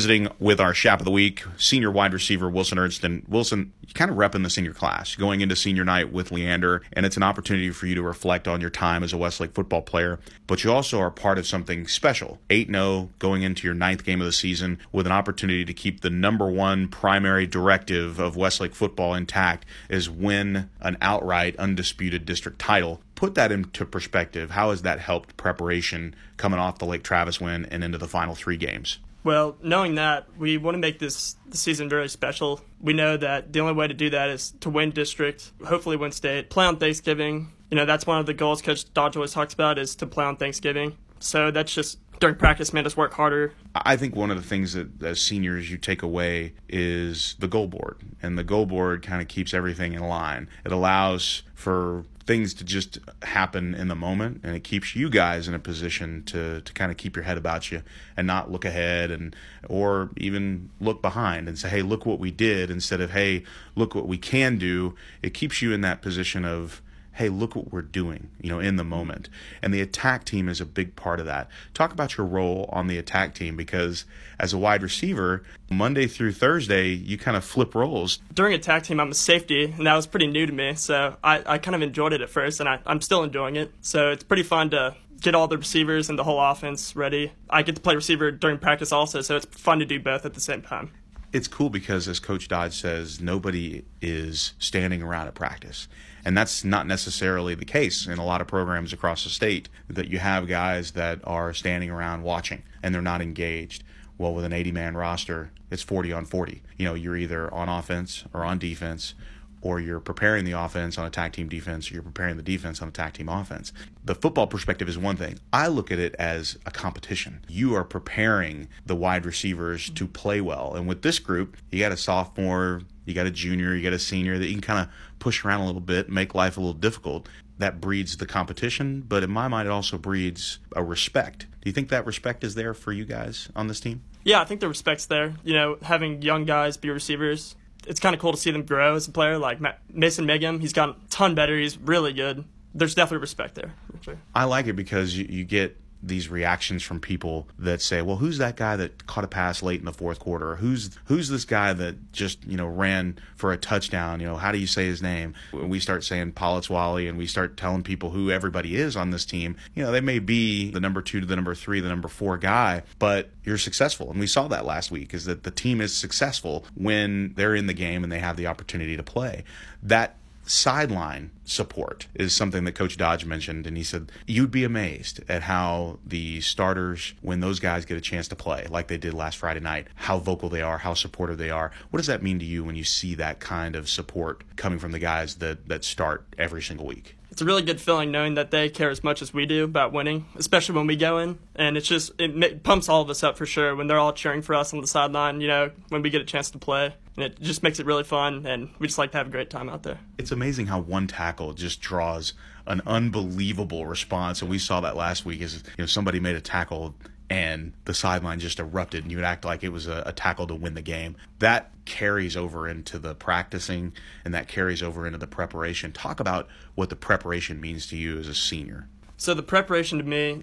Visiting with our Shop of the Week, senior wide receiver Wilson Ernst. And Wilson, you're kind of repping the senior class, going into senior night with Leander, and it's an opportunity for you to reflect on your time as a Westlake football player, but you also are part of something special. 8-0 going into your ninth game of the season with an opportunity to keep the #1 primary directive of Westlake football intact is win an outright undisputed district title. Put that into perspective. How has that helped preparation coming off the Lake Travis win and into the final three games? Well, knowing that, we want to make this season very special. We know that the only way to do that is to win district, hopefully win state, play on Thanksgiving. You know, that's one of the goals Coach Dodge always talks about, is to play on Thanksgiving. So that's just, during practice, made us work harder. I think one of the things that as seniors you take away is the goal board. And the goal board kind of keeps everything in line. It allows for things to just happen in the moment, and it keeps you guys in a position to kind of keep your head about you and not look ahead or even look behind and say, hey, look what we did, instead of, hey, look what we can do. It keeps you in that position of, hey, look what we're doing, you know, in the moment. And the attack team is a big part of that. Talk about your role on the attack team, because as a wide receiver, Monday through Thursday, you kind of flip roles. During attack team, I'm a safety, and that was pretty new to me. So I kind of enjoyed it at first, and I'm still enjoying it. So it's pretty fun to get all the receivers and the whole offense ready. I get to play receiver during practice also, so it's fun to do both at the same time. It's cool because, as Coach Dodge says, nobody is standing around at practice. And that's not necessarily the case in a lot of programs across the state, that you have guys that are standing around watching and they're not engaged. Well, with an 80-man roster, it's 40 on 40. You know, you're either on offense or on defense, or you're preparing the offense on attack team defense, or you're preparing the defense on attack team offense. The football perspective is one thing. I look at it as a competition. You are preparing the wide receivers to play well. And with this group, you got a sophomore, you got a junior, you got a senior that you can kind of push around a little bit, make life a little difficult. That breeds the competition, but in my mind, it also breeds a respect. Do you think that respect is there for you guys on this team? Yeah, I think the respect's there. You know, having young guys be receivers, it's kind of cool to see them grow as a player. Like Mason Migum, he's gotten a ton better. He's really good. There's definitely respect there. Sure. I like it because you get these reactions from people that say, well, who's that guy that caught a pass late in the fourth quarter? Who's this guy that just, you know, ran for a touchdown? You know, how do you say his name? When we start saying Politz Wally and we start telling people who everybody is on this team, you know, they may be the #2 to the #3, the #4 guy, but you're successful. And we saw that last week, is that the team is successful when they're in the game and they have the opportunity to play. That sideline support is something that Coach Dodge mentioned, and he said you'd be amazed at how the starters, when those guys get a chance to play like they did last Friday night, how vocal they are, how supportive they are. What does that mean to you when you see that kind of support coming from the guys that start every single week? It's a really good feeling knowing that they care as much as we do about winning, especially when we go in, and it pumps all of us up for sure when they're all cheering for us on the sideline, you know, when we get a chance to play. And it just makes it really fun, and we just like to have a great time out there. It's amazing how one tackle just draws an unbelievable response, and we saw that last week. Is, you know, somebody made a tackle and the sideline just erupted, and you would act like it was a tackle to win the game. That carries over into the practicing, and that carries over into the preparation. Talk about what the preparation means to you as a senior. So the preparation to me,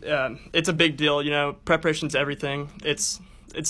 it's a big deal. You know, preparation's everything. It's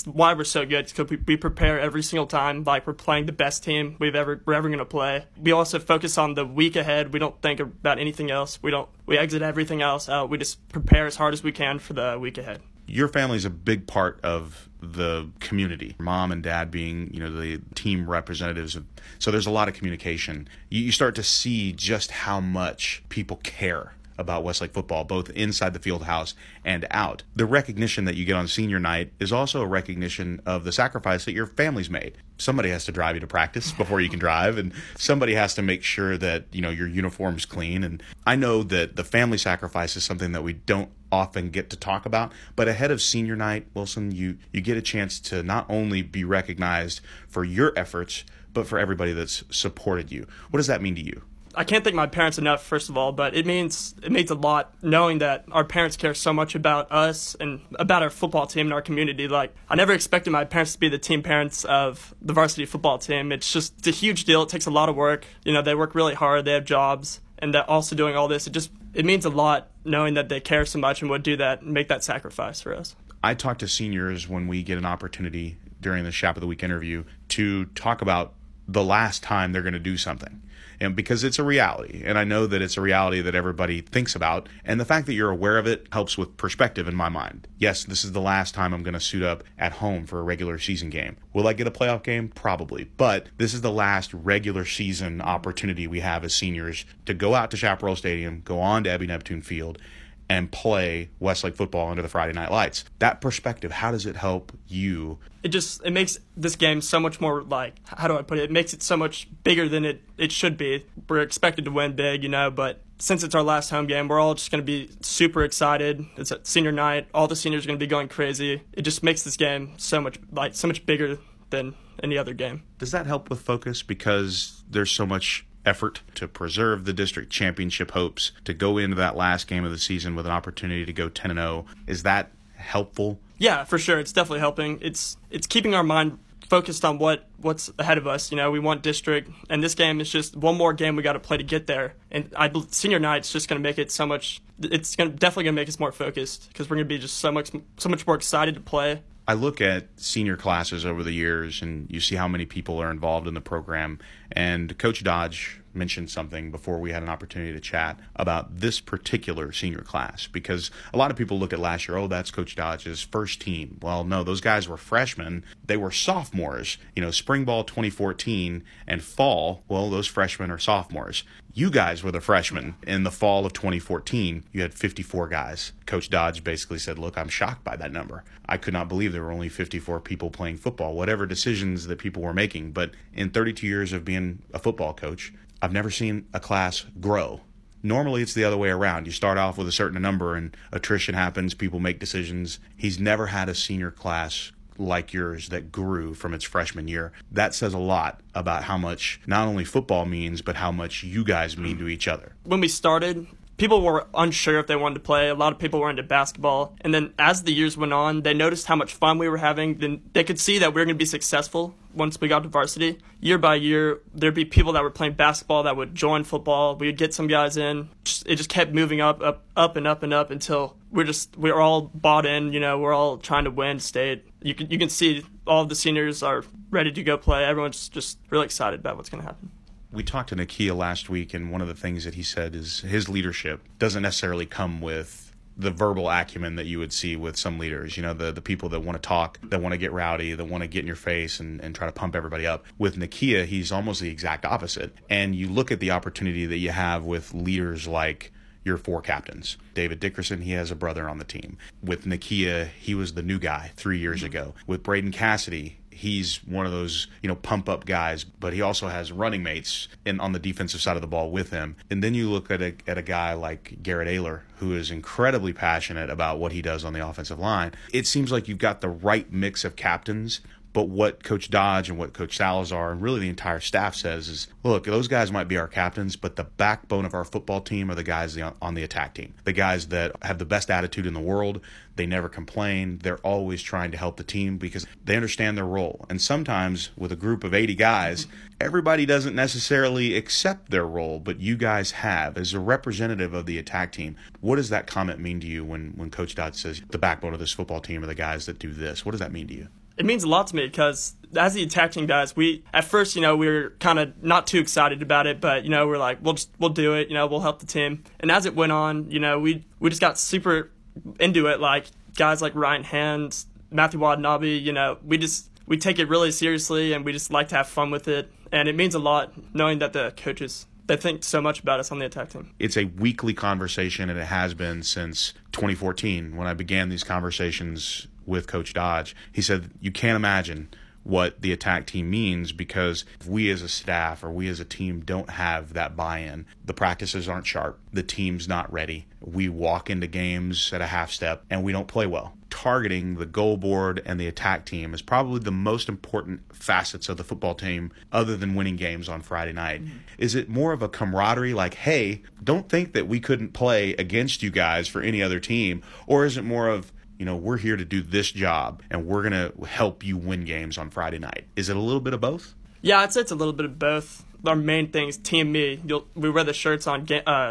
why we're so good, because we prepare every single time like we're playing the best team we're ever going to play. We also focus on the week ahead. We don't think about anything else. We exit everything else out. We just prepare as hard as we can for the week ahead. Your family is a big part of the community. Mom and dad being, you know, the team representatives. So there's a lot of communication. You start to see just how much people care about Westlake football, both inside the field house and out. The recognition that you get on senior night is also a recognition of the sacrifice that your family's made. Somebody has to drive you to practice before you can drive, and somebody has to make sure that, you know, your uniform's clean. And I know that the family sacrifice is something that we don't often get to talk about, but ahead of senior night, Wilson, you get a chance to not only be recognized for your efforts, but for everybody that's supported you. What does that mean to you? I can't thank my parents enough, first of all, but it means a lot knowing that our parents care so much about us and about our football team and our community. Like, I never expected my parents to be the team parents of the varsity football team. It's a huge deal. It takes a lot of work. You know, they work really hard. They have jobs. And that also doing all this, it means a lot knowing that they care so much and would do that and make that sacrifice for us. I talk to seniors when we get an opportunity during the Shop of the Week interview to talk about the last time they're going to do something. And because it's a reality, and I know that it's a reality that everybody thinks about, and the fact that you're aware of it helps with perspective in my mind. Yes, this is the last time I'm going to suit up at home for a regular season game. Will I get a playoff game? Probably. But this is the last regular season opportunity we have as seniors to go out to Chaparral Stadium, go on to Ebby Neptune Field, and play Westlake football under the Friday Night Lights. That perspective, how does it help you? It makes this game so much more, how do I put it? It makes it so much bigger than it should be. We're expected to win big, but since it's our last home game, we're all just going to be super excited. It's a senior night. All the seniors are going to be going crazy. It just makes this game so much bigger than any other game. Does that help with focus? Because there's so much effort to preserve the district championship hopes, to go into that last game of the season with an opportunity to go 10-0. Is that helpful? Yeah, for sure. It's definitely helping. It's keeping our mind focused on what's ahead of us. We want district, and this game is just one more game we got to play to get there. And senior night's just going to make it so much. It's definitely going to make us more focused because we're going to be just so much more excited to play. I look at senior classes over the years, and you see how many people are involved in the program. And Coach Dodge mentioned something before we had an opportunity to chat about this particular senior class, because a lot of people look at last year, oh, that's Coach Dodge's first team. Well, no, those guys were freshmen. They were sophomores. Spring ball 2014 and fall, well, those freshmen are sophomores. You guys were the freshmen. In the fall of 2014, you had 54 guys. Coach Dodge basically said, look, I'm shocked by that number. I could not believe there were only 54 people playing football, whatever decisions that people were making. But in 32 years of being a football coach, I've never seen a class grow. Normally, it's the other way around. You start off with a certain number and attrition happens. People make decisions. He's never had a senior class like yours that grew from its freshman year. That says a lot about how much not only football means, but how much you guys mean to each other. When we started, people were unsure if they wanted to play. A lot of people were into basketball. And then as the years went on, they noticed how much fun we were having. Then they could see that we were going to be successful once we got to varsity. Year by year, there'd be people that were playing basketball that would join football. We would get some guys in. It just kept moving up until we're all bought in. We're all trying to win state. You can see all of the seniors are ready to go play. Everyone's just really excited about what's going to happen. We talked to Nakia last week, and one of the things that he said is his leadership doesn't necessarily come with the verbal acumen that you would see with some leaders, the people that want to talk, that want to get rowdy, that want to get in your face and try to pump everybody up. With Nakia, he's almost the exact opposite. And you look at the opportunity that you have with leaders like your four captains. David Dickerson, he has a brother on the team. With Nakia, he was the new guy 3 years ago. With Brayden Cassidy, he's one of those, pump-up guys, but he also has running mates on the defensive side of the ball with him. And then you look at a guy like Garrett Ayler, who is incredibly passionate about what he does on the offensive line. It seems like you've got the right mix of captains, but what Coach Dodge and what Coach Salazar and really the entire staff says is, look, those guys might be our captains, but the backbone of our football team are the guys on the attack team, the guys that have the best attitude in the world. They never complain. They're always trying to help the team because they understand their role. And sometimes with a group of 80 guys, everybody doesn't necessarily accept their role, but you guys have. As a representative of the attack team, what does that comment mean to you when Coach Dodge says the backbone of this football team are the guys that do this? What does that mean to you? It means a lot to me because as the attacking guys, we were kind of not too excited about it, but, we're like, we'll do it, we'll help the team. And as it went on, we just got super into it, like guys like Ryan Hand, Matthew Watanabe, we take it really seriously and we just like to have fun with it. And it means a lot knowing that the coaches, they think so much about us on the attack team. It's a weekly conversation, and it has been since 2014 when I began these conversations with Coach Dodge. He said, you can't imagine what the attack team means because if we as a staff or we as a team don't have that buy-in, the practices aren't sharp, the team's not ready, we walk into games at a half step, and we don't play well. Targeting the goal board and the attack team is probably the most important facets of the football team other than winning games on Friday night. Mm-hmm. Is it more of a camaraderie like, hey, don't think that we couldn't play against you guys for any other team? Or is it more of, we're here to do this job, and we're going to help you win games on Friday night? Is it a little bit of both? Yeah, I'd say it's a little bit of both. Our main thing is Team Me. We wear the shirts on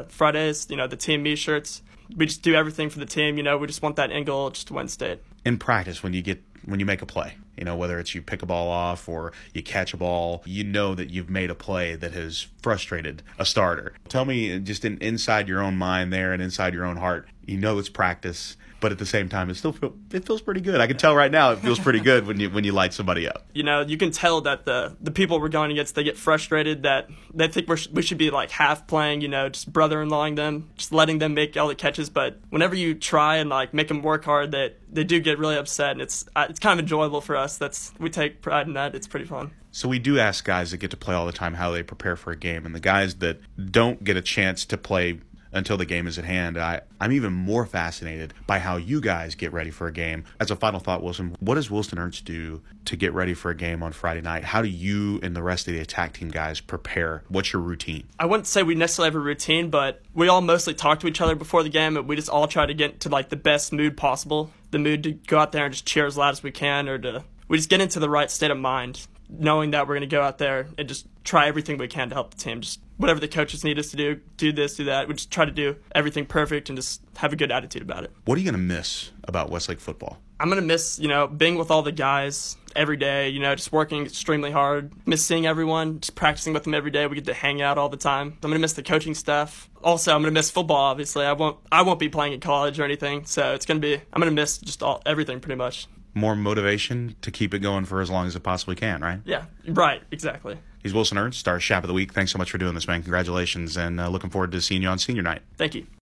Fridays, the Team Me shirts. We just do everything for the team. We just want that end goal, just to win state. In practice, when you make a play, You know, whether it's you pick a ball off or you catch a ball, you know that you've made a play that has frustrated a starter. Tell me just inside your own mind there and inside your own heart, you know it's practice, but at the same time, it feels pretty good. I can tell right now it feels pretty good when you light somebody up. You know, you can tell that the people we're going against, they get frustrated that they think we should be like half playing, you know, just brother-in-lawing them, just letting them make all the catches. But whenever you try and like make them work hard, that they do get really upset, and it's kind of enjoyable for us. We take pride in that. It's pretty fun. So we do ask guys that get to play all the time how they prepare for a game, and the guys that don't get a chance to play until the game is at hand, I'm even more fascinated by how you guys get ready for a game. As a final thought, Wilson, what does Wilson Ernst do to get ready for a game on Friday night? How do you and the rest of the attack team guys prepare? What's your routine? I wouldn't say we necessarily have a routine, but we all mostly talk to each other before the game, and we just all try to get to like the best mood possible, the mood to go out there and just cheer as loud as we can, or to we just get into the right state of mind, knowing that we're going to go out there and just try everything we can to help the team. Just whatever the coaches need us to do, do this, do that. We just try to do everything perfect and just have a good attitude about it. What are you going to miss about Westlake football? I'm going to miss, you know, being with all the guys every day, you know, just working extremely hard. Miss seeing everyone, just practicing with them every day. We get to hang out all the time. I'm going to miss the coaching stuff. Also, I'm going to miss football, obviously. I won't be playing in college or anything, so it's going to be, I'm going to miss just everything pretty much. More motivation to keep it going for as long as it possibly can, right? Yeah, right, exactly. He's Wilson Ernst, our Shap of the Week. Thanks so much for doing this, man. Congratulations, and looking forward to seeing you on senior night. Thank you.